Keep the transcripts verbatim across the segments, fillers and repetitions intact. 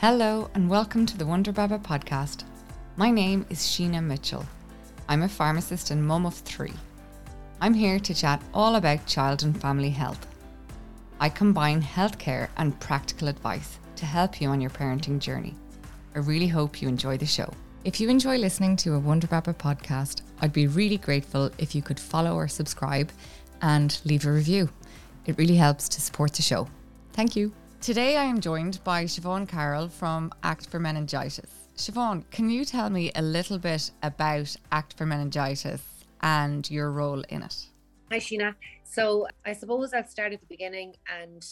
Hello and welcome to the Wonder Baba podcast. My name is Sheena Mitchell. I'm a pharmacist and mum of three. I'm here to chat all about child and family health. I combine healthcare and practical advice to help you on your parenting journey. I really hope you enjoy the show. If you enjoy listening to a Wonder Baba podcast, I'd be really grateful if you could follow or subscribe and leave a review. It really helps to support the show. Thank you. Today I am joined by Siobhan Carroll from Act for Meningitis. Siobhan, can you tell me a little bit about Act for Meningitis and your role in it? Hi Sheena. So I suppose I'll start at the beginning and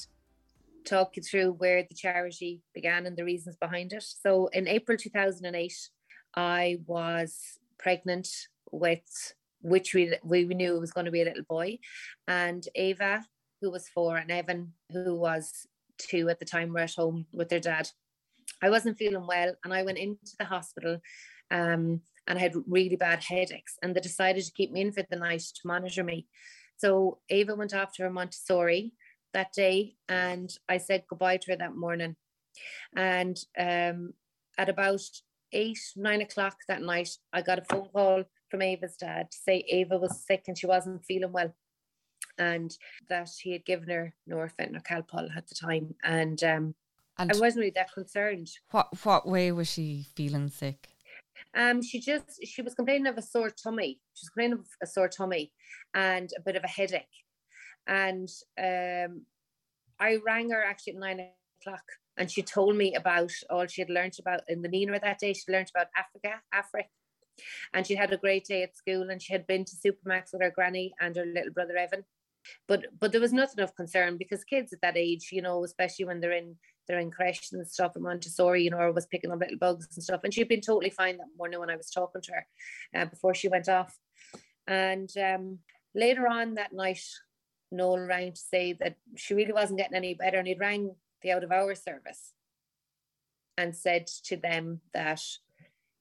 talk you through where the charity began and the reasons behind it. So in April two thousand eight, I was pregnant with, which we, we knew it was going to be a little boy, and Ava, who was four, and Evan, who was two at the time, were at home with their dad. I wasn't feeling well and I went into the hospital um, and I had really bad headaches, and they decided to keep me in for the night to monitor me. So Ava went off to her Montessori that day and I said goodbye to her that morning. And um, at about eight, nine o'clock that night, I got a phone call from Ava's dad to say Ava was sick and she wasn't feeling well, and that he had given her Nurofen or Calpol at the time. And, um, and I wasn't really that concerned. What what way was she feeling sick? Um, she just, she was complaining of a sore tummy. She was complaining of a sore tummy and a bit of a headache. And um, I rang her actually at nine o'clock and she told me about all she had learned about in the Nina that day. She learned about Africa, Africa. And she had a great day at school and she had been to Supermax with her granny and her little brother Evan. But but there was nothing of concern, because kids at that age, you know, especially when they're in they're in creche and stuff in Montessori, you know, I was picking up little bugs and stuff. And she'd been totally fine that morning when I was talking to her uh, before she went off. And um, later on that night, Noel rang to say that she really wasn't getting any better, and he'd rang the out of hours service and said to them that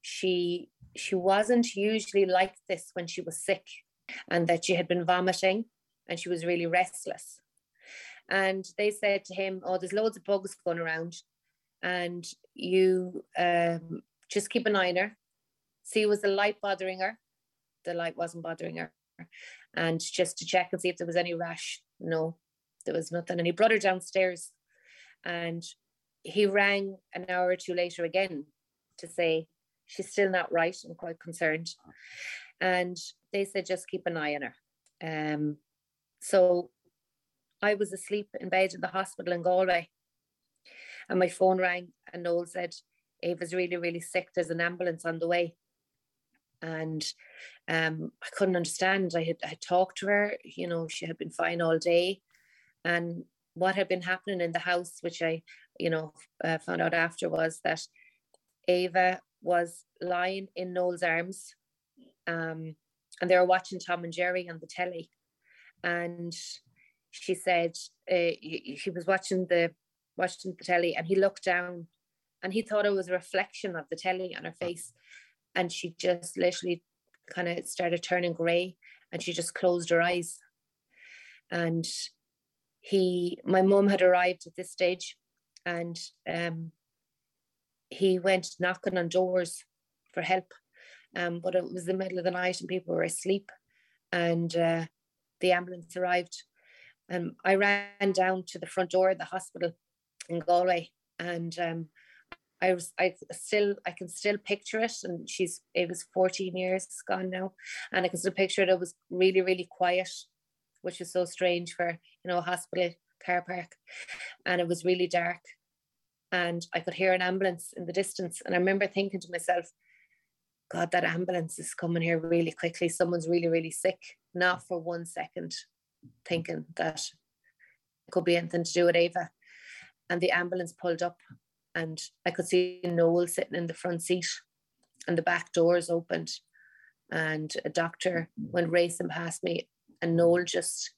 she she wasn't usually like this when she was sick, and that she had been vomiting and she was really restless. And they said to him, oh, there's loads of bugs going around and you um, just keep an eye on her. See, was the light bothering her? The light wasn't bothering her. And just to check and see if there was any rash. No, there was nothing. And he brought her downstairs and he rang an hour or two later again to say, she's still not right. I'm quite concerned. And they said, just keep an eye on her. Um, So I was asleep in bed in the hospital in Galway and my phone rang and Noel said, Ava's really, really sick. There's an ambulance on the way. And um, I couldn't understand. I had, I had talked to her, you know, she had been fine all day. And what had been happening in the house, which I, you know, uh, found out after, was that Ava was lying in Noel's arms um, and they were watching Tom and Jerry on the telly. And she said uh, he, he was watching the watching the telly and he looked down and he thought it was a reflection of the telly on her face, and she just literally kind of started turning grey and she just closed her eyes. And he my mum had arrived at this stage, and um, he went knocking on doors for help, um, but it was the middle of the night and people were asleep, and uh, the ambulance arrived. And um, I ran down to the front door of the hospital in Galway, and um, I was I still I can still picture it. And she's it was fourteen years gone now, and I can still picture it. It was really, really quiet, which is so strange for, you know, a hospital car park, and it was really dark, and I could hear an ambulance in the distance. And I remember thinking to myself, God, that ambulance is coming here really quickly. Someone's really, really sick. Not for one second thinking that it could be anything to do with Ava. And the ambulance pulled up and I could see Noel sitting in the front seat and the back doors opened and a doctor went racing past me, and Noel just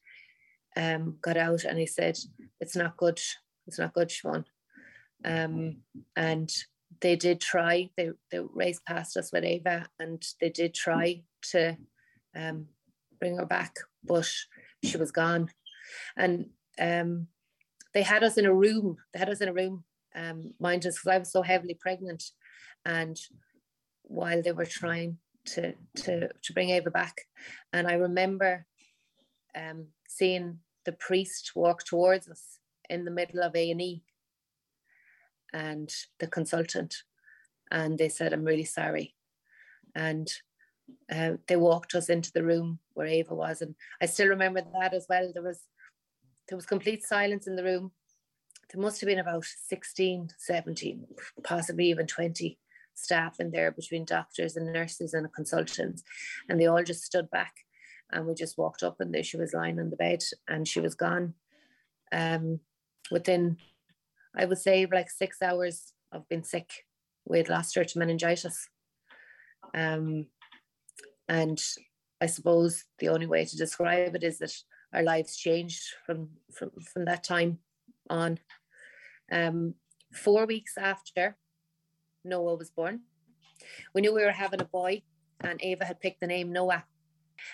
um, got out and he said, it's not good. It's not good, Siobhan. Um, and they did try, they, they raced past us with Ava and they did try to um, bring her back, but she was gone. And um, they had us in a room, they had us in a room um, mine just because I was so heavily pregnant. And while they were trying to to to bring Ava back, and I remember um, seeing the priest walk towards us in the middle of A and E, and the consultant, and they said, "I'm really sorry," and uh, they walked us into the room where Ava was, and I still remember that as well. There was there was complete silence in the room. There must have been about sixteen, seventeen, possibly even twenty staff in there between doctors and nurses and consultants, and they all just stood back, and we just walked up, and there she was lying on the bed, and she was gone. Um, within, I would say, like six hours of being sick, we had lost her to meningitis. Um, and I suppose the only way to describe it is that our lives changed from from, from that time on. Um, four weeks after Noah was born, we knew we were having a boy, and Ava had picked the name Noah.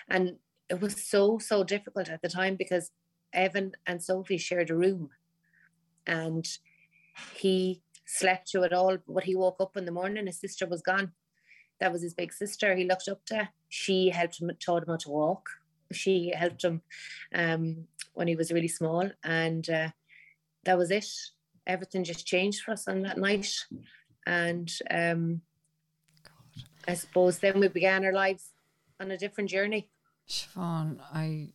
And it was so, so difficult at the time because Evan and Sophie shared a room, and he slept through it all. But he woke up in the morning, his sister was gone. That was his big sister he looked up to. She helped him, taught him how to walk. She helped him um, when he was really small. And uh, that was it. Everything just changed for us on that night. And um, God. I suppose then we began our lives on a different journey. Siobhan, I,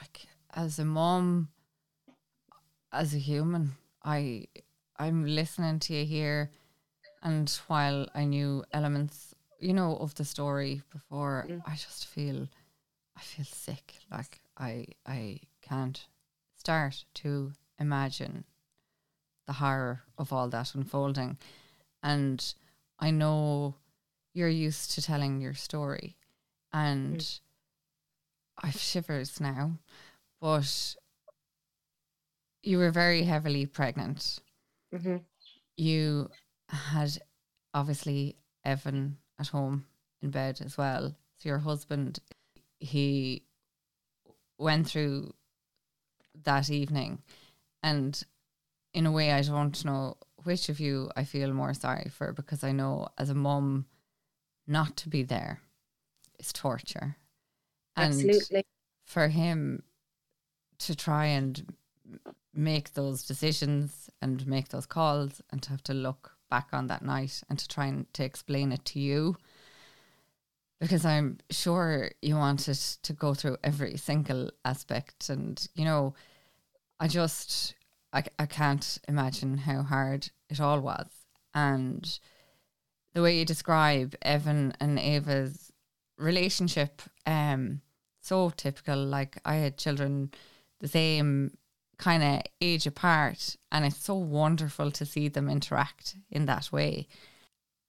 like, as a mom, as a human, I, I'm listening to you here. And while I knew elements, you know, of the story before, mm. I just feel, I feel sick. Like I, I can't start to imagine the horror of all that unfolding. And I know you're used to telling your story, and mm. I've shivers now, but you were very heavily pregnant. Mm-hmm. You had obviously Evan at home in bed as well. So your husband, he went through that evening, and in a way I don't know which of you I feel more sorry for, because I know as a mum not to be there is torture. And absolutely, for him to try and make those decisions and make those calls and to have to look back on that night and to try and to explain it to you, because I'm sure you wanted to go through every single aspect. And, you know, I just, I, I can't imagine how hard it all was. And the way you describe Evan and Ava's relationship, um, so typical. Like, I had children the same kind of age apart, and it's so wonderful to see them interact in that way.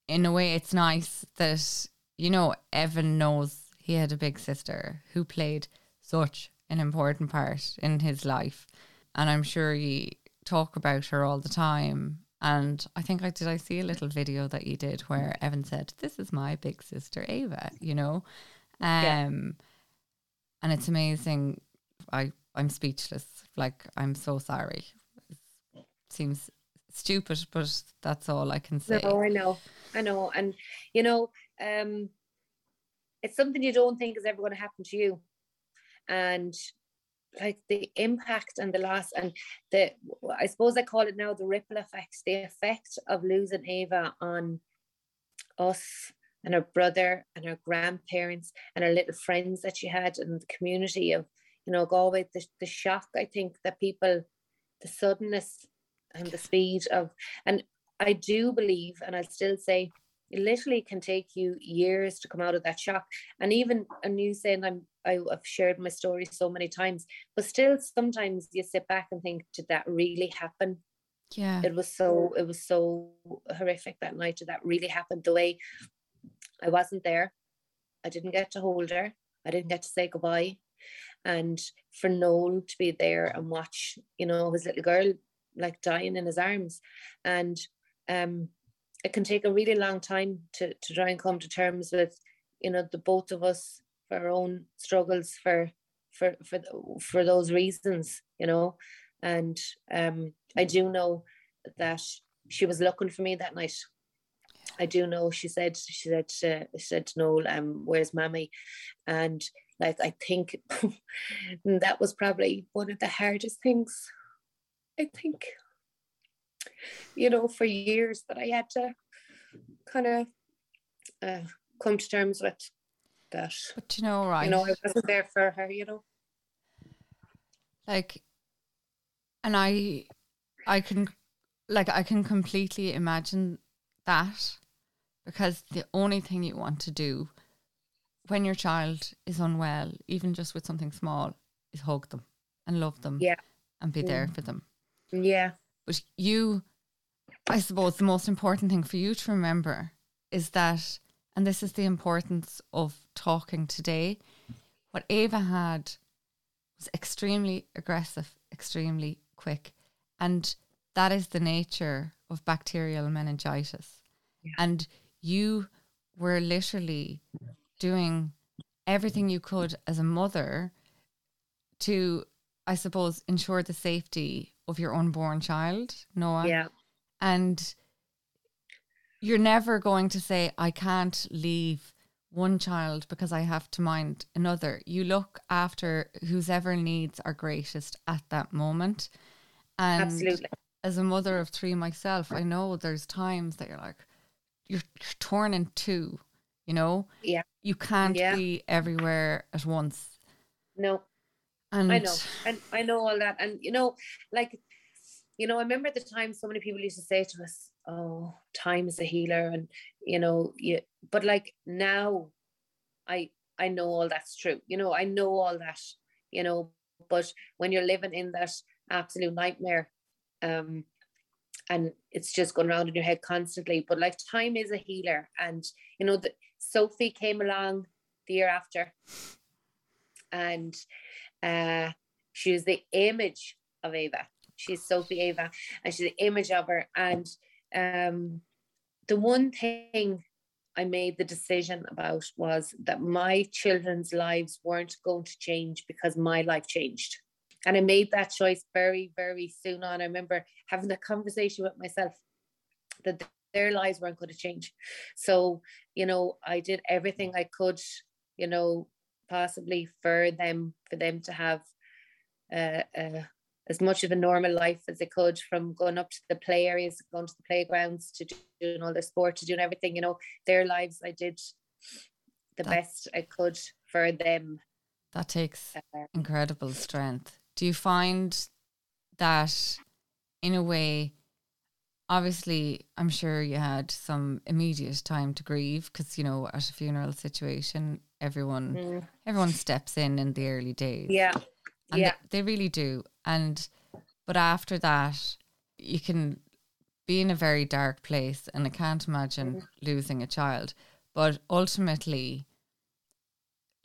In a way, it's nice that, you know, Evan knows he had a big sister who played such an important part in his life, and I'm sure you talk about her all the time. And I think I did I see a little video that you did where Evan said, "This is my big sister Ava," you know. um yeah. And it's amazing. I I'm speechless. Like, I'm so sorry. It seems stupid, but that's all I can say. No, I know. I know. And, you know, um, it's something you don't think is ever going to happen to you. And, like, the impact and the loss and the, I suppose I call it now the ripple effect, the effect of losing Ava on us and her brother and her grandparents and her little friends that she had and the community of, you know, Galway, the, the shock, I think, that people, the suddenness and the speed of, and I do believe, and I still say, it literally can take you years to come out of that shock. And even, and you saying, I'm, I, I've shared my story so many times, but still sometimes you sit back and think, did that really happen? Yeah. It was so, it was so horrific that night. Did that really happen? The way I wasn't there, I didn't get to hold her, I didn't get to say goodbye. And for Noel to be there and watch, you know, his little girl like dying in his arms. And um, it can take a really long time to, to try and come to terms with, you know, the both of us, for our own struggles, for for for, for those reasons, you know. And um, I do know that she was looking for me that night. I do know she said, she said, she said to Noel, um, where's Mammy? And like, I think that was probably one of the hardest things, I think, you know, for years that I had to kind of uh, come to terms with that. But you know, right. You know, I wasn't there for her, you know. Like, and I, I can, like, I can completely imagine that, because the only thing you want to do when your child is unwell, even just with something small, is hug them and love them, yeah, and be there for them. Yeah. But you, I suppose the most important thing for you to remember is that, and this is the importance of talking today, what Ava had was extremely aggressive, extremely quick, and that is the nature of bacterial meningitis. Yeah. And you were literally doing everything you could as a mother to, I suppose, ensure the safety of your unborn child, Noah. Yeah. And you're never going to say, I can't leave one child because I have to mind another. You look after whosever needs are greatest at that moment. And absolutely. As a mother of three myself, I know there's times that you're like, you're, you're torn in two, you know? Yeah. You can't yeah. be everywhere at once. No. And I know. And I know all that. And, you know, like, you know, I remember the time so many people used to say to us, oh, time is a healer. And, you know, you, but like now I, I know all that's true. You know, I know all that, you know, but when you're living in that absolute nightmare, Um, and it's just going around in your head constantly. But like, time is a healer, and you know that Sophie came along the year after, and uh, she was the image of Ava. She's Sophie Ava, and she's the image of her. And um, the one thing I made the decision about was that my children's lives weren't going to change because my life changed. And I made that choice very, very soon on. I remember having that conversation with myself that their lives weren't going to change. So, you know, I did everything I could, you know, possibly for them, for them to have uh, uh, as much of a normal life as they could, from going up to the play areas, going to the playgrounds, to doing all their sport, to doing everything, you know, their lives. I did the that, best I could for them. That takes incredible strength. Do you find that, in a way, obviously, I'm sure you had some immediate time to grieve, because, you know, at a funeral situation, everyone mm. everyone steps in in the early days. Yeah, and yeah, they, they really do. And but after that, you can be in a very dark place, and I can't imagine mm. losing a child. But ultimately,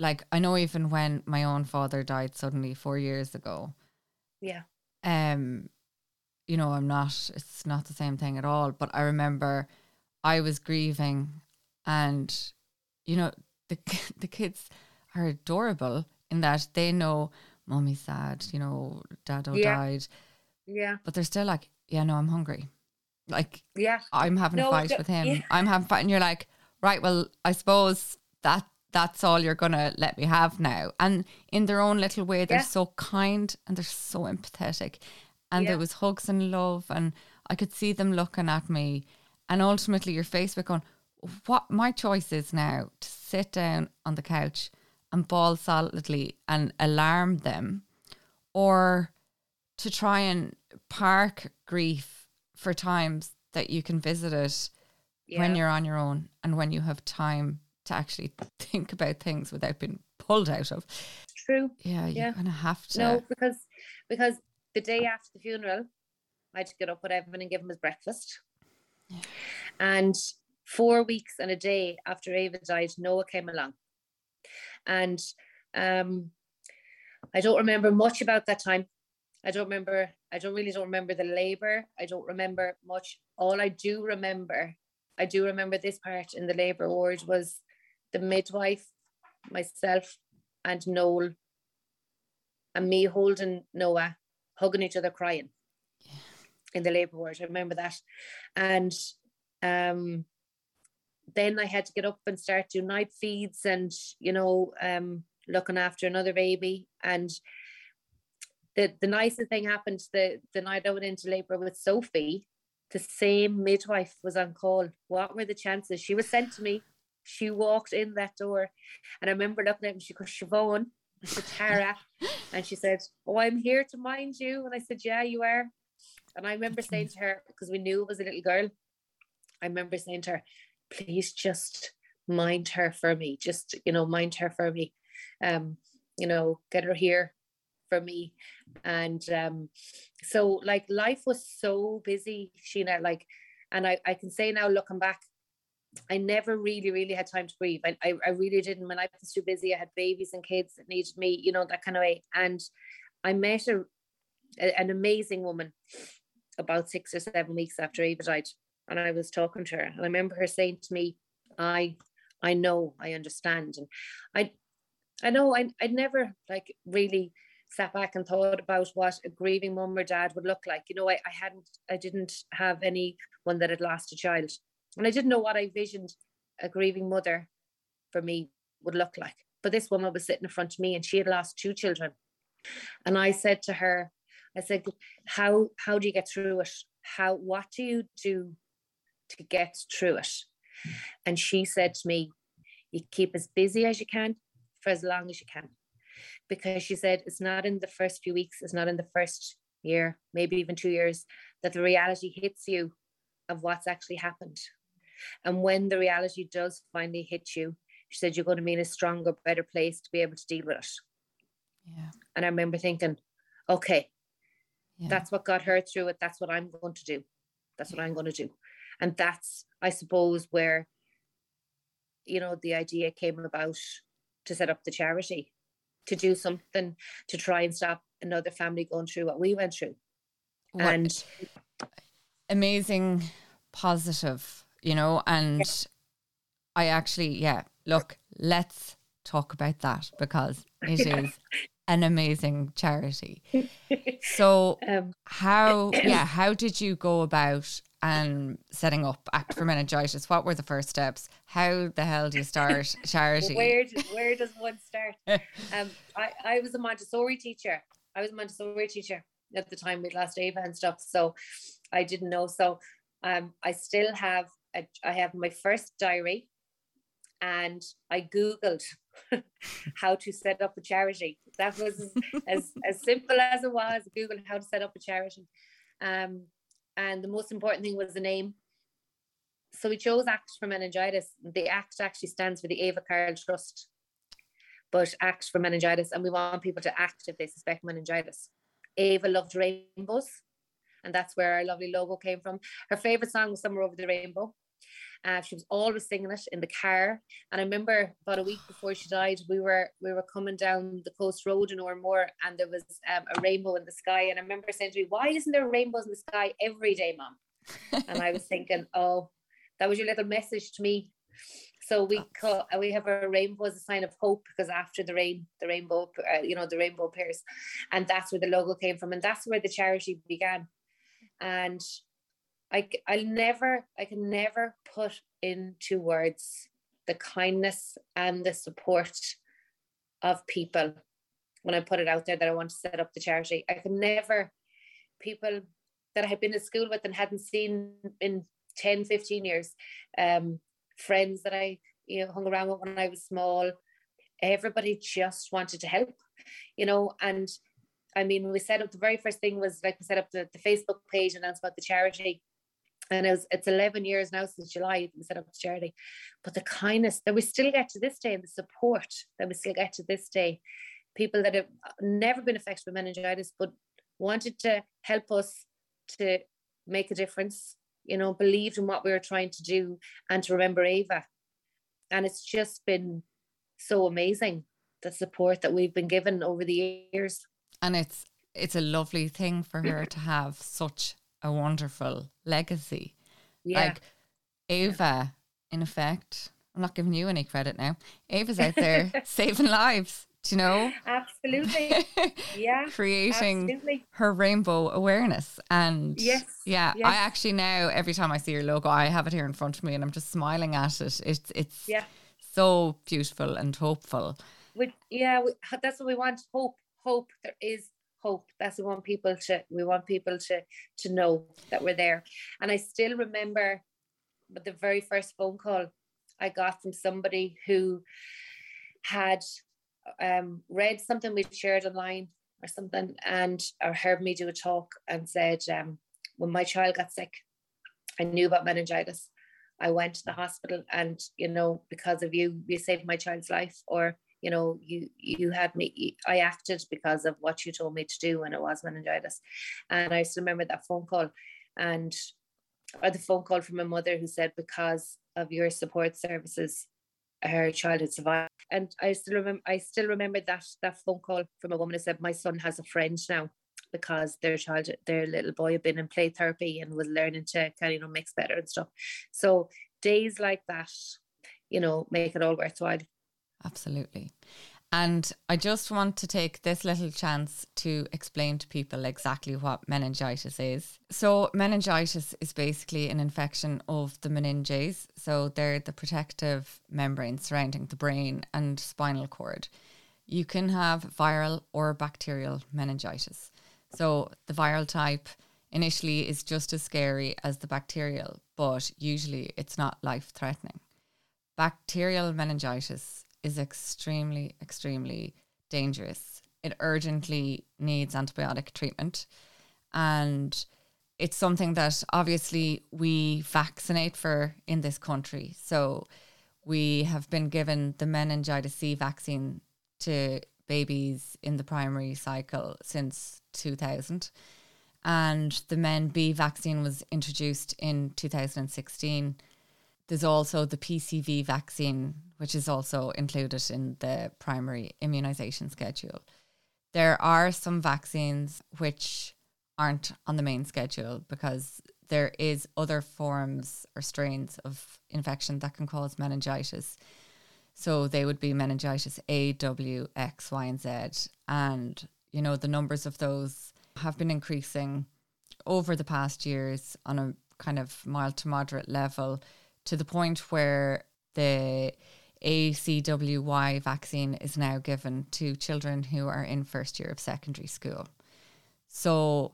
like, I know even when my own father died suddenly four years ago. Yeah. Um, you know, I'm not, it's not the same thing at all. But I remember I was grieving, and, you know, the the kids are adorable in that they know mommy's sad, you know, dado yeah. died. Yeah. But they're still like, yeah, no, I'm hungry. Like, yeah, I'm having no, a fight with him. Yeah. I'm having a fight. And you're like, right, well, I suppose that, that's all you're going to let me have now. And in their own little way, they're yeah. so kind, and they're so empathetic. And yeah. there was hugs and love, and I could see them looking at me. And ultimately your face was going, what my choice is now to sit down on the couch and bawl solidly and alarm them, or to try and park grief for times that you can visit it yeah. when you're on your own and when you have time to actually think about things without being pulled out of. True. Yeah, you're yeah. going to have to. No, because because the day after the funeral, I had to get up with Evan and give him his breakfast. Yeah. And four weeks and a day after Ava died, Noah came along. And um, I don't remember much about that time. I don't remember, I don't really don't remember the labour. I don't remember much. All I do remember, I do remember this part in the labour ward was the midwife, myself and Noel, and me holding Noah, hugging each other, crying. Yeah. in the labour ward. I remember that. And um, then I had to get up and start doing night feeds and, you know, um, looking after another baby. And the, the nicest thing happened the, the night I went into labour with Sophie. The same midwife was on call. What were the chances? She was sent to me. She walked in that door. And I remember looking at me, she goes, Siobhan, I said, Tara. And she said, oh, I'm here to mind you. And I said, yeah, you are. And I remember saying to her, because we knew it was a little girl, I remember saying to her, please just mind her for me. Just, you know, mind her for me. Um, you know, get her here for me. And um, so like life was so busy, Sheena, like, and I, I can say now looking back, I never really, really had time to grieve. I, I, I really didn't. My life was too busy. I had babies and kids that needed me, you know, that kind of way. And I met a, a, an amazing woman about six or seven weeks after Ava died. And I was talking to her. And I remember her saying to me, I I know, I understand. And I I know I, I'd never like really sat back and thought about what a grieving mum or dad would look like. You know, I, I hadn't, I didn't have anyone that had lost a child. And I didn't know what I envisioned a grieving mother for me would look like. But this woman was sitting in front of me and she had lost two children. And I said to her, I said, how how do you get through it? How, what do you do to get through it? And she said to me, you keep as busy as you can for as long as you can. Because she said, it's not in the first few weeks, it's not in the first year, maybe even two years, that the reality hits you of what's actually happened. And when the reality does finally hit you, she said, you're going to be in a stronger, better place to be able to deal with it. Yeah. And I remember thinking, okay, yeah. That's what got her through it. That's what I'm going to do. That's what I'm going to do. And that's, I suppose, where, you know, the idea came about to set up the charity, to do something to try and stop another family going through what we went through. What and amazing, positive, you know, and I actually, yeah, look, let's talk about that because it is an amazing charity. So um, how, yeah, how did you go about and um, setting up Act for Meningitis? What were the first steps? How the hell do you start charity? Where, do, where does one start? um, I, I was a Montessori teacher. I was a Montessori teacher at the time we'd lost Ava and stuff. So I didn't know. So um, I still have, a, I have my first diary and I Googled how to set up a charity. That was as, as simple as it was, Google how to set up a charity. Um, and the most important thing was the name. So we chose Act for Meningitis. The ACT actually stands for the Ava Carl Trust, but Act for Meningitis. And we want people to act if they suspect meningitis. Ava loved rainbows, and that's where our lovely logo came from. Her favourite song was Somewhere Over the Rainbow. Uh, she was always singing it in the car. And I remember about a week before she died, we were we were coming down the coast road in Ormore, and there was um, a rainbow in the sky. And I remember saying to me, why isn't there rainbows in the sky every day, Mum? And I was thinking, oh, that was your little message to me. So we call, we have a rainbow as a sign of hope, because after the rain, the rainbow, uh, you know, the rainbow appears. And that's where the logo came from. And that's where the charity began. And I, I'll never, I can never put into words the kindness and the support of people when I put it out there that I want to set up the charity. I can never, people that I had been to school with and hadn't seen in ten, fifteen years, um, friends that I, you know, hung around with when I was small, everybody just wanted to help, you know. And I mean, we set up, the very first thing was like we set up the, the Facebook page and announced about the charity, and it was, it's eleven years now since July we set up the charity. But the kindness that we still get to this day and the support that we still get to this day, people that have never been affected by meningitis but wanted to help us to make a difference, you know, believed in what we were trying to do and to remember Ava. And it's just been so amazing, the support that we've been given over the years. And it's it's a lovely thing for her to have such a wonderful legacy. Yeah. Like Ava, in effect, I'm not giving you any credit now, Ava's out there saving lives, Do you know? Absolutely. Yeah. Creating absolutely. Her rainbow awareness. And yes, yeah, yes. I actually now, every time I see your logo, I have it here in front of me and I'm just smiling at it. It's it's yeah. so beautiful and hopeful. We, yeah, we, that's what we want. Hope, hope. There is hope. That's what we want people to, we want people to, to know that we're there. And I still remember the very first phone call I got from somebody who had um, read something we shared online or something, and or heard me do a talk and said, um, when my child got sick, I knew about meningitis. I went to the hospital and, you know, because of you, you saved my child's life, or, you know, you, you had me, I acted because of what you told me to do, and it was meningitis. And I still remember that phone call, and, or the phone call from a mother who said, because of your support services, her child had survived. And I still remember, I still remember that, that phone call from a woman who said, my son has a friend now because their child, their little boy had been in play therapy and was learning to kind of, you know, mix better and stuff. So days like that, you know, make it all worthwhile. Absolutely. And I just want to take this little chance to explain to people exactly what meningitis is. So meningitis is basically an infection of the meninges. So they're the protective membranes surrounding the brain and spinal cord. You can have viral or bacterial meningitis. So the viral type initially is just as scary as the bacterial, but usually it's not life-threatening. Bacterial meningitis is extremely, extremely dangerous. It urgently needs antibiotic treatment. And it's something that obviously we vaccinate for in this country. So we have been given the meningitis C vaccine to babies in the primary cycle since two thousand. And the Men B vaccine was introduced in two thousand sixteen. There's also the P C V vaccine, which is also included in the primary immunisation schedule. There are some vaccines which aren't on the main schedule because there is other forms or strains of infection that can cause meningitis. So they would be meningitis A, W, X, Y, and Z. And, you know, the numbers of those have been increasing over the past years on a kind of mild to moderate level, to the point where the A C W Y vaccine is now given to children who are in first year of secondary school. So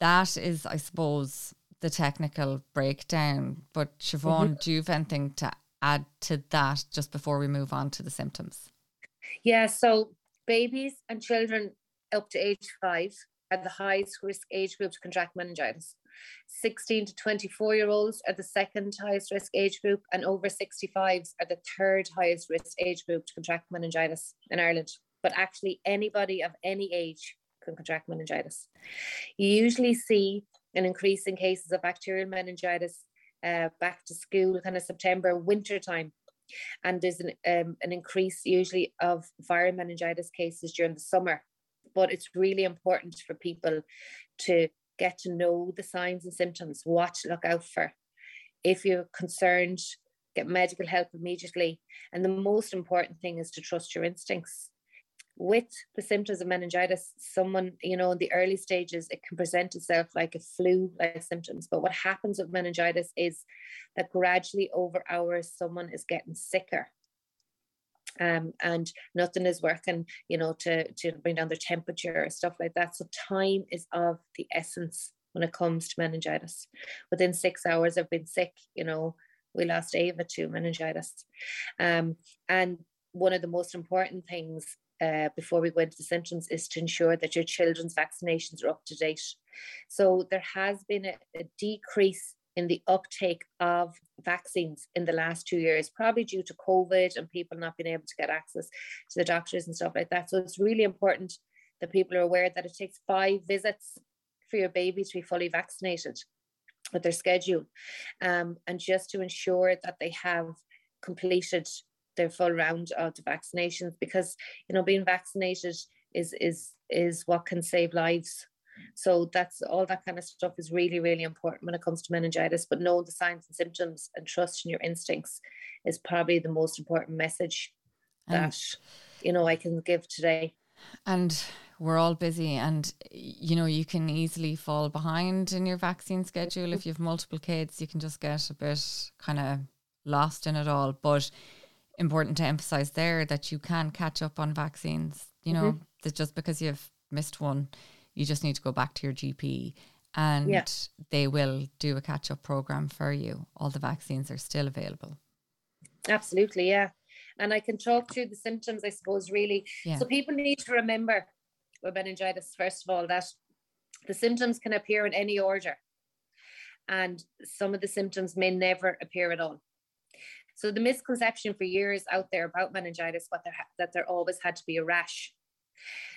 that is, I suppose, the technical breakdown. But Siobhan, mm-hmm. do you have anything to add to that just before we move on to the symptoms? Yeah, so babies and children up to age five are the highest risk age group to contract meningitis. sixteen to twenty-four year olds are the second highest risk age group, and over sixty-fives are the third highest risk age group to contract meningitis in Ireland. But actually anybody of any age can contract meningitis. You usually see an increase in cases of bacterial meningitis uh, back to school, kind of September, winter time. And there's an, um, an increase usually of viral meningitis cases during the summer. But it's really important for people to get to know the signs and symptoms, what to look out for. If you're concerned, get medical help immediately. And the most important thing is to trust your instincts. With the symptoms of meningitis, someone, you know, in the early stages, it can present itself like a flu-like symptoms. But what happens with meningitis is that gradually over hours, someone is getting sicker. Um, and nothing is working, you know, to, to bring down their temperature or stuff like that. So time is of the essence when it comes to meningitis. Within six hours of being sick, you know, we lost Ava to meningitis. Um, and one of the most important things uh, before we go into the symptoms is to ensure that your children's vaccinations are up to date. So there has been a, a decrease in the uptake of vaccines in the last two years, probably due to COVID and people not being able to get access to the doctors and stuff like that. So it's really important that people are aware that it takes five visits for your baby to be fully vaccinated with their schedule. Um, and just to ensure that they have completed their full round of the vaccinations, because, you know, being vaccinated is, is, is what can save lives. So that's all, that kind of stuff is really, really important when it comes to meningitis. But know the signs and symptoms and trust in your instincts is probably the most important message that you know, I can give today. And we're all busy, and, you know, you can easily fall behind in your vaccine schedule. If you have multiple kids, you can just get a bit kind of lost in it all. But important to emphasize there that you can catch up on vaccines, you know, mm-hmm. that just because you've missed one, you just need to go back to your G P and yeah. they will do a catch-up program for you. All the vaccines are still available. Absolutely, yeah. And I can talk through the symptoms, I suppose, really. Yeah. So people need to remember with meningitis, first of all, that the symptoms can appear in any order. And some of the symptoms may never appear at all. So the misconception for years out there about meningitis, what there ha- that there always had to be a rash.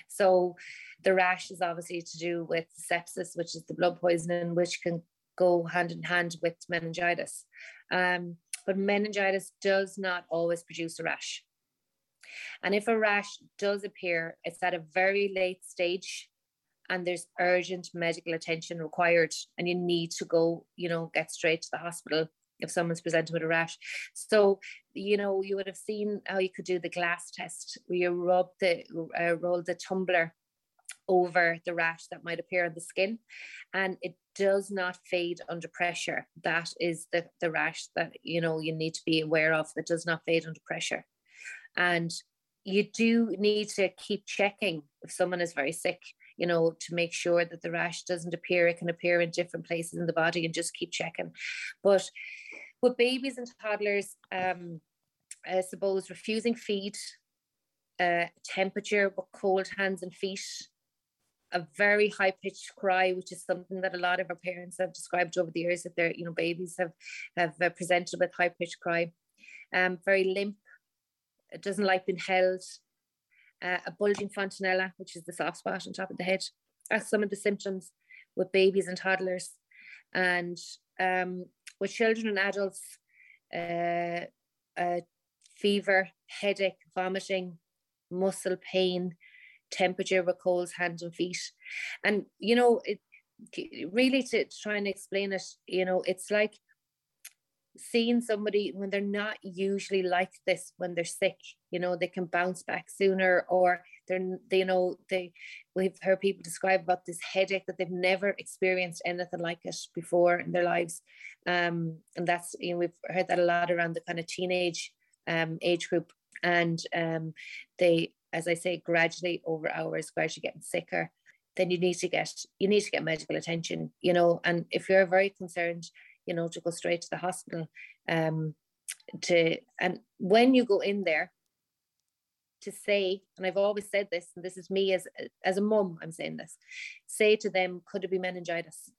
So the rash is obviously to do with sepsis, which is the blood poisoning, which can go hand in hand with meningitis. Um, but meningitis does not always produce a rash. And if a rash does appear, it's at a very late stage and there's urgent medical attention required, and you need to go, you know, get straight to the hospital if someone's presented with a rash. So, you know, you would have seen how you could do the glass test, where you rub the, uh, roll the tumbler over the rash that might appear on the skin, and it does not fade under pressure. That is the, the rash that, you know, you need to be aware of, that does not fade under pressure. And you do need to keep checking if someone is very sick, you know, to make sure that the rash doesn't appear. It can appear in different places in the body, and just keep checking. But with babies and toddlers, um, I suppose refusing feed, uh, temperature with cold hands and feet, a very high-pitched cry, which is something that a lot of our parents have described over the years, that their, you know, babies have, have uh, presented with high-pitched cry. Um, very limp, it doesn't like being held. Uh, a bulging fontanella, which is the soft spot on top of the head, are some of the symptoms with babies and toddlers. And um, with children and adults, uh, uh, fever, headache, vomiting, muscle pain, temperature with colds, hands and feet. And, you know, it really, to try and explain it, you know, it's like seeing somebody when they're not usually like this when they're sick. You know, they can bounce back sooner, or they're, they, you know, they, we've heard people describe about this headache that they've never experienced anything like it before in their lives. Um, and that's, you know, we've heard that a lot around the kind of teenage um, age group. And um, they, as I say, gradually over hours, gradually getting sicker. Then you need to get, you need to get medical attention, you know, and if you're very concerned, you know, to go straight to the hospital. Um, to and when you go in there, to say, and I've always said this, and this is me as as a mum, I'm saying this, say to them, could it be meningitis?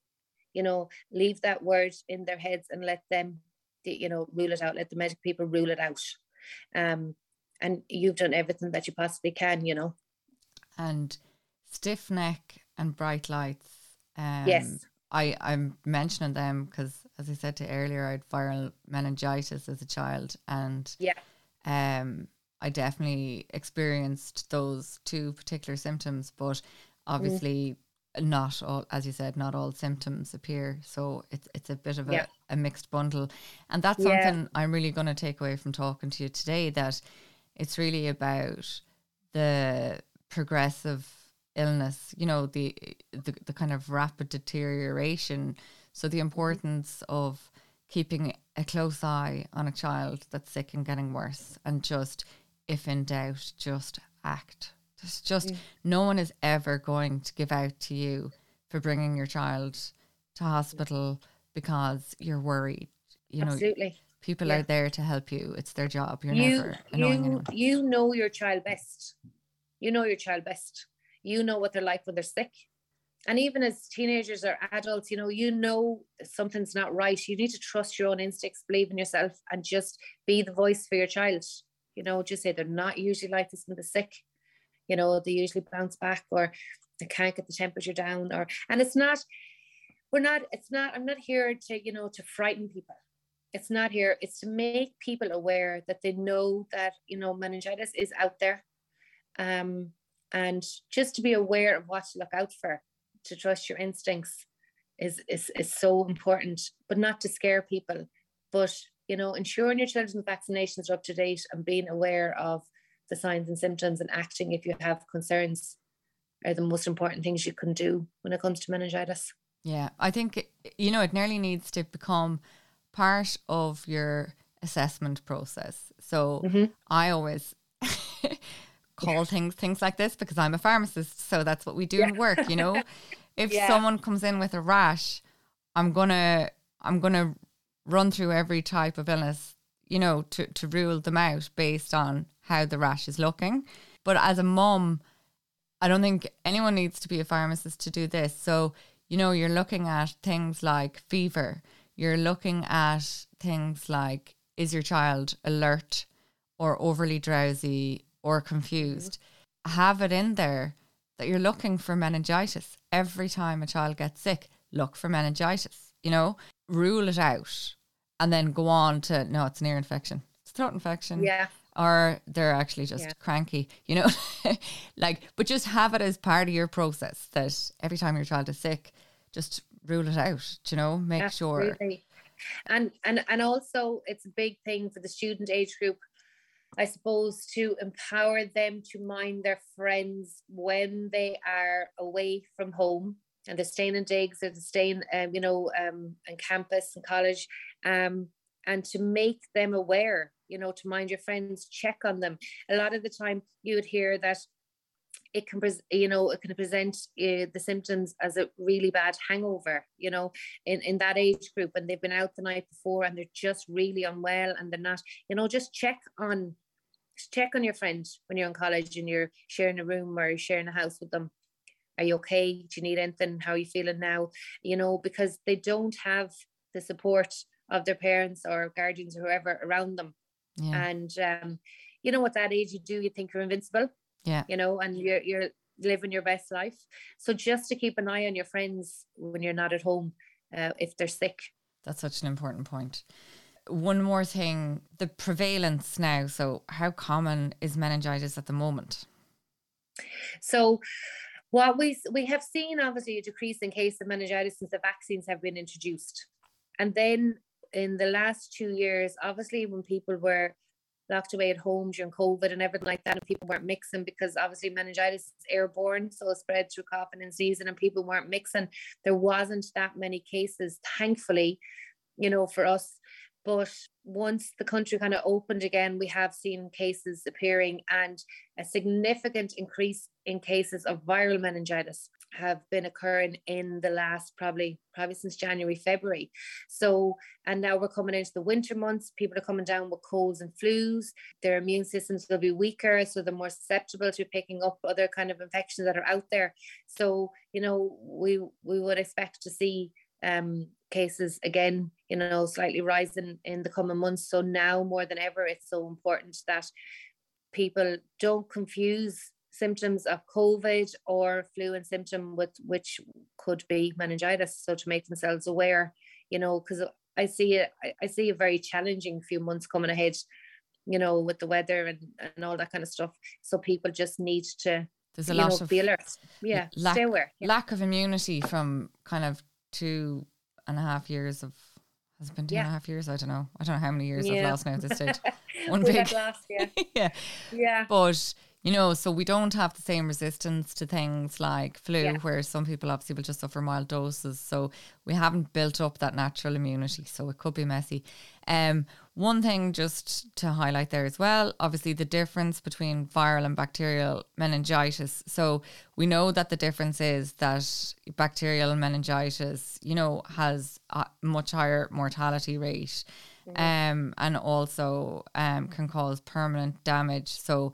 You know, leave that word in their heads and let them, you know, rule it out. Let the medical people rule it out. Um, and you've done everything that you possibly can, you know. And stiff neck and bright lights. Um, yes. I, I'm mentioning them because, as I said to you earlier, I had viral meningitis as a child, and yeah, um, I definitely experienced those two particular symptoms, but obviously mm. not all, as you said, not all symptoms appear. So it's it's a bit of a, yeah. a mixed bundle. And that's yeah. something I'm really going to take away from talking to you today, that it's really about the progressive illness, you know, the, the the kind of rapid deterioration. So the importance of keeping a close eye on a child that's sick and getting worse, and just, if in doubt, just act. There's just mm. no one is ever going to give out to you for bringing your child to hospital because you're worried. You Absolutely. know, people yeah. are there to help you. It's their job. You're you, never annoying you, anyone. You know your child best. You know your child best. You know what they're like when they're sick. And even as teenagers or adults, you know, you know something's not right. You need to trust your own instincts, believe in yourself, and just be the voice for your child. You know, just say they're not usually like this when they're sick. You know, they usually bounce back, or they can't get the temperature down, or, and it's not, we're not, it's not, I'm not here to, you know, to frighten people. It's not here. It's to make people aware that they know that, you know, meningitis is out there. Um, And just to be aware of what to look out for, to trust your instincts is, is, is so important, but not to scare people. But, you know, ensuring your children's vaccinations are up to date and being aware of the signs and symptoms and acting if you have concerns are the most important things you can do when it comes to meningitis. Yeah, I think, you know, it nearly needs to become part of your assessment process. So mm-hmm. I always call yeah. things things like this because I'm a pharmacist, so that's what we do yeah. in work, you know. If yeah. someone comes in with a rash, I'm gonna I'm gonna run through every type of illness, you know, to, to rule them out based on how the rash is looking. But as a mum, I don't think anyone needs to be a pharmacist to do this. So, you know, you're looking at things like fever. You're looking at things like, is your child alert or overly drowsy or confused? Have it in there that you're looking for meningitis. Every time a child gets sick, look for meningitis, you know, rule it out and then go on to, no, it's an ear infection. It's a throat infection. Yeah. Or they're actually just yeah. cranky, you know, like, but just have it as part of your process that every time your child is sick, just rule it out, you know, make Absolutely. sure. And, and, and also it's a big thing for the student age group, I suppose, to empower them to mind their friends when they are away from home and they're staying in digs or they're staying, um, you know, um, on campus and college, um, and to make them aware, you know, to mind your friends, check on them. A lot of the time you would hear that it can, you know, it can present uh, the symptoms as a really bad hangover, you know, in, in that age group, and they've been out the night before and they're just really unwell and they're not, you know, just check on, check on your friend when you're in college and you're sharing a room or you're sharing a house with them. Are you okay? Do you need anything? How are you feeling now? You know, because they don't have the support of their parents or guardians or whoever around them. Yeah. And, um, you know, at that age you do, you think you're invincible, yeah. you know, and you're, you're living your best life. So just to keep an eye on your friends when you're not at home, uh, if they're sick. That's such an important point. One more thing, the prevalence now. So how common is meningitis at the moment? So what we, we have seen, obviously, a decrease in case of meningitis since the vaccines have been introduced. And then in the last two years, obviously, when people were locked away at home during COVID and everything like that, and people weren't mixing, because obviously meningitis is airborne, so it spread through coughing and sneezing, and people weren't mixing. There wasn't that many cases, thankfully, you know, for us. But once the country kind of opened again, we have seen cases appearing, and a significant increase in cases of viral meningitis have been occurring in the last probably probably since January, February. So, and now we're coming into the winter months, people are coming down with colds and flus, their immune systems will be weaker, so they're more susceptible to picking up other kind of infections that are out there. So, you know, we we would expect to see um cases again, you know, slightly rising in the coming months. So now more than ever, it's so important that people don't confuse symptoms of COVID or flu and symptom with which could be meningitis. So to make themselves aware, you know, because I see it, I see a very challenging few months coming ahead, you know, with the weather and, and all that kind of stuff. So people just need to There's a lot know, of be alert. Yeah. Lack, stay aware. Yeah. Lack of immunity from kind of two and a half years of has it been two yeah. and a half years? I don't know. I don't know how many years yeah. I've lost now at this stage. One we big lost, yeah. yeah. Yeah. But you know, so we don't have the same resistance to things like flu, yeah. where some people obviously will just suffer mild doses. So we haven't built up that natural immunity. So it could be messy. Um, one thing just to highlight there as well, obviously the difference between viral and bacterial meningitis. So we know that the difference is that bacterial meningitis, you know, has a much higher mortality rate, um, and also um, can cause permanent damage. So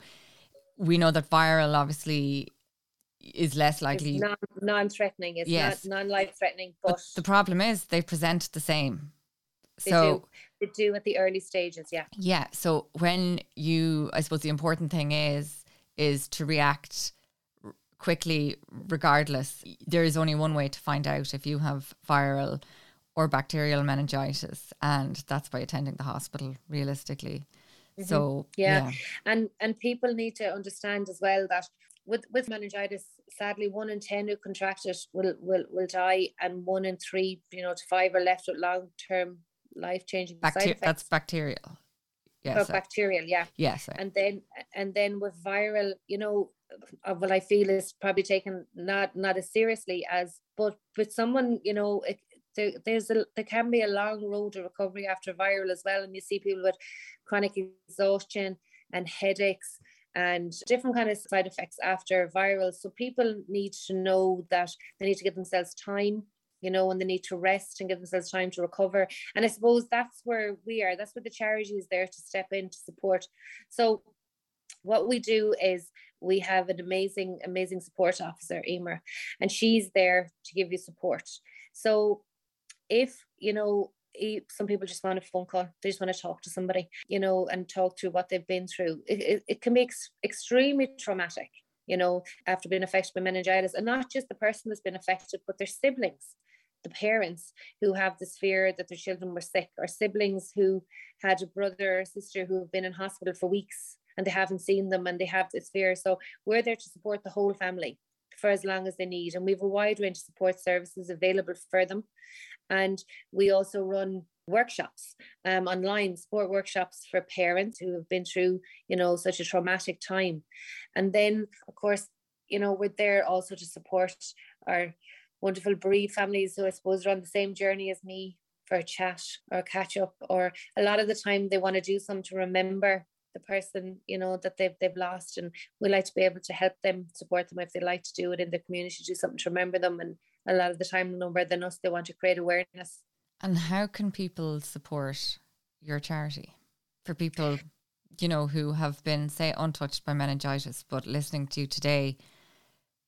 we know that viral obviously is less likely. It's non, non-threatening. It's yes. not non-life-threatening. But, but the problem is they present the same. They so do. They do at the early stages, yeah. Yeah. So when you, I suppose the important thing is, is to react quickly regardless. There is only one way to find out if you have viral or bacterial meningitis, and that's by attending the hospital realistically. Mm-hmm. So yeah. yeah, and and people need to understand as well that with with meningitis, sadly, one in ten who contract it will will will die, and one in three, you know, to five are left with long term life changing Bacteri- side effects. That's bacterial. Yes, or so. Bacterial, yeah. Yes. Yeah, so. And then and then with viral, you know, well, I feel it's probably taken not not as seriously as, but with someone, you know, it, there, there's a, there can be a long road to recovery after viral as well. And you see people with chronic exhaustion and headaches and different kind of side effects after viral. So people need to know that they need to give themselves time, you know, and they need to rest and give themselves time to recover. And I suppose that's where we are. That's where the charity is there to step in to support. So what we do is we have an amazing, amazing support officer, Emer, and she's there to give you support. So if, you know, some people just want a phone call, they just want to talk to somebody, you know, and talk to what they've been through. It, it, it can be ex- extremely traumatic, you know, after being affected by meningitis, and not just the person that's been affected, but their siblings, the parents who have this fear that their children were sick, or siblings who had a brother or sister who have been in hospital for weeks and they haven't seen them and they have this fear. So we're there to support the whole family for as long as they need. And we have a wide range of support services available for them. And we also run workshops, um, online support workshops for parents who have been through, you know, such a traumatic time. And then, of course, you know, we're there also to support our wonderful bereaved families who I suppose are on the same journey as me, for a chat or a catch up, or a lot of the time they want to do something to remember the person, you know, that they've they've lost, and we like to be able to help them, support them if they like to do it in the community, do something to remember them. And a lot of the time, no more than us, they want to create awareness. And how can people support your charity for people, you know, who have been, say, untouched by meningitis, but listening to you today,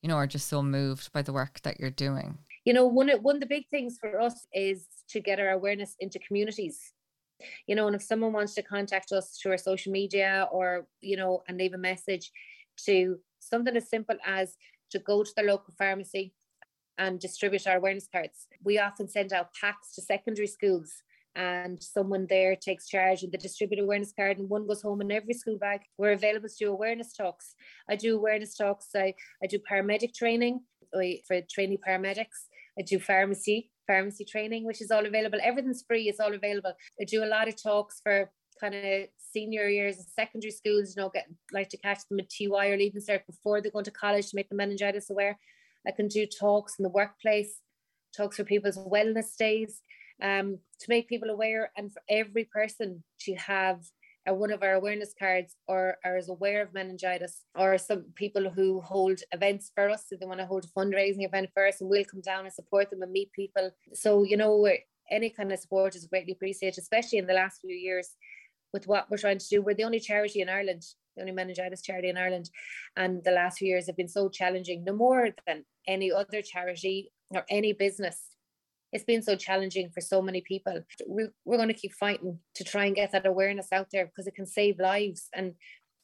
you know, are just so moved by the work that you're doing? You know, one one of the big things for us is to get our awareness into communities. You know, and if someone wants to contact us through our social media, or, you know, and leave a message, to something as simple as to go to the local pharmacy and distribute our awareness cards. We often send out packs to secondary schools, and someone there takes charge and they distribute awareness card, and one goes home in every school bag. We're available to do awareness talks. I do awareness talks. I, I do paramedic training for trainee paramedics. I do pharmacy. pharmacy training, which is all available. Everything's free. It's all available. I do a lot of talks for kind of senior years and secondary schools, you know, get, like to catch them at T Y or Leaving Cert before they go into college, to make them meningitis aware. I can do talks in the workplace, talks for people's wellness days, um, to make people aware, and for every person to have a, one of our awareness cards, or are as aware of meningitis, or some people who hold events for us, if they want to hold a fundraising event for us, and we'll come down and support them and meet people. So, you know, any kind of support is greatly appreciated, especially in the last few years with what we're trying to do. We're the only charity in Ireland, the only meningitis charity in Ireland, and the last few years have been so challenging, no more than any other charity or any business. It's been so challenging for so many people. We're, we're going to keep fighting to try and get that awareness out there, because it can save lives. And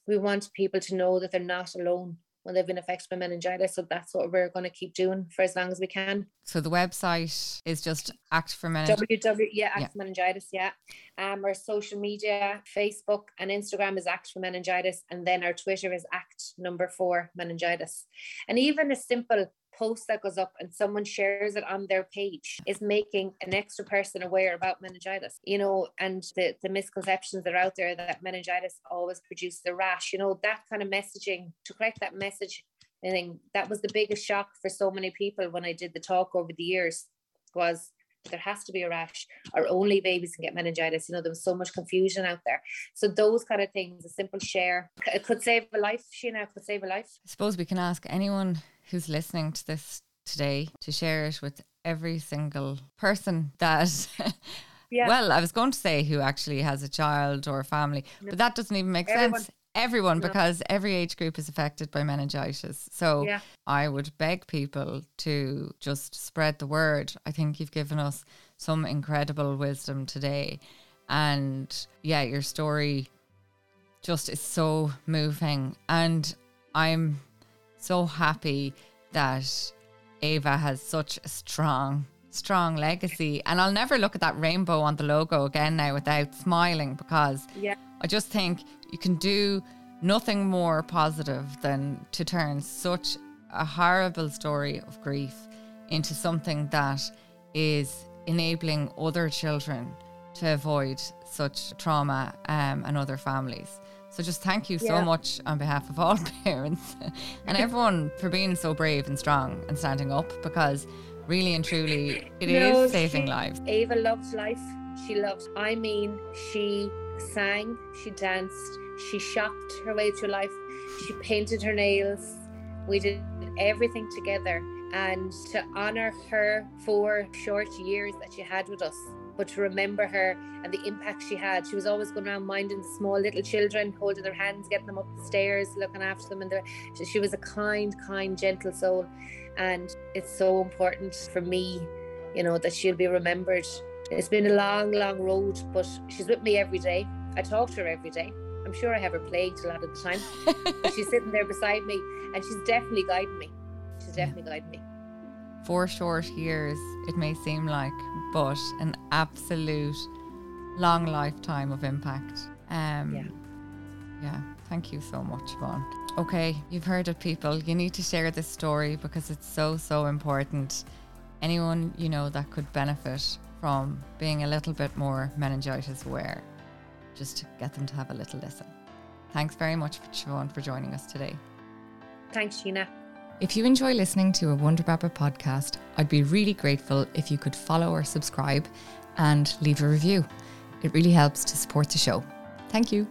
we want people to know that they're not alone when they've been affected by meningitis. So that's what we're going to keep doing for as long as we can. So the website is just Act for Meningitis. W W, yeah, Act yeah. for Meningitis, yeah. Um, our social media, Facebook and Instagram is Act for Meningitis. And then our Twitter is Act number four Meningitis. And even a simple post that goes up and someone shares it on their page is making an extra person aware about meningitis, you know, and the, the misconceptions that are out there that meningitis always produces a rash, you know, that kind of messaging, to correct that message. I think that was the biggest shock for so many people when I did the talk over the years, was there has to be a rash, or only babies can get meningitis. You know, there was so much confusion out there. So those kind of things, a simple share, it could save a life. Sheena, it could save a life. I suppose we can ask anyone who's listening to this today to share it with every single person that, yeah. well, I was going to say who actually has a child or a family, no. but that doesn't even make everyone. sense. Everyone, no. because every age group is affected by meningitis. So yeah. I would beg people to just spread the word. I think you've given us some incredible wisdom today. And yeah, your story just is so moving. And I'm so happy that Ava has such a strong, strong legacy. And I'll never look at that rainbow on the logo again now without smiling, because yeah. I just think you can do nothing more positive than to turn such a horrible story of grief into something that is enabling other children to avoid such trauma um, and other families. So just thank you yeah. so much on behalf of all parents and everyone for being so brave and strong and standing up, because really and truly it no, is saving she, lives. Ava loves life. She loves, I mean, she sang, she danced, she shopped her way through life. She painted her nails. We did everything together. And to honour her for short years that she had with us, but to remember her and the impact she had. She was always going around minding the small little children, holding their hands, getting them up the stairs, looking after them. And she was a kind, kind, gentle soul. And it's so important for me, you know, that she'll be remembered. It's been a long, long road, but she's with me every day. I talk to her every day. I'm sure I have her plagued a lot of the time. But she's sitting there beside me and she's definitely guiding me. She's definitely guiding me. Four short years, it may seem like, but an absolute long lifetime of impact. Um, yeah. Yeah. Thank you so much, Siobhan. Okay, you've heard it, people. You need to share this story because it's so, so important. Anyone you know that could benefit from being a little bit more meningitis aware, just to get them to have a little listen. Thanks very much, Siobhan, for joining us today. Thanks, Sheena. If you enjoy listening to a Wonder Baba podcast, I'd be really grateful if you could follow or subscribe and leave a review. It really helps to support the show. Thank you.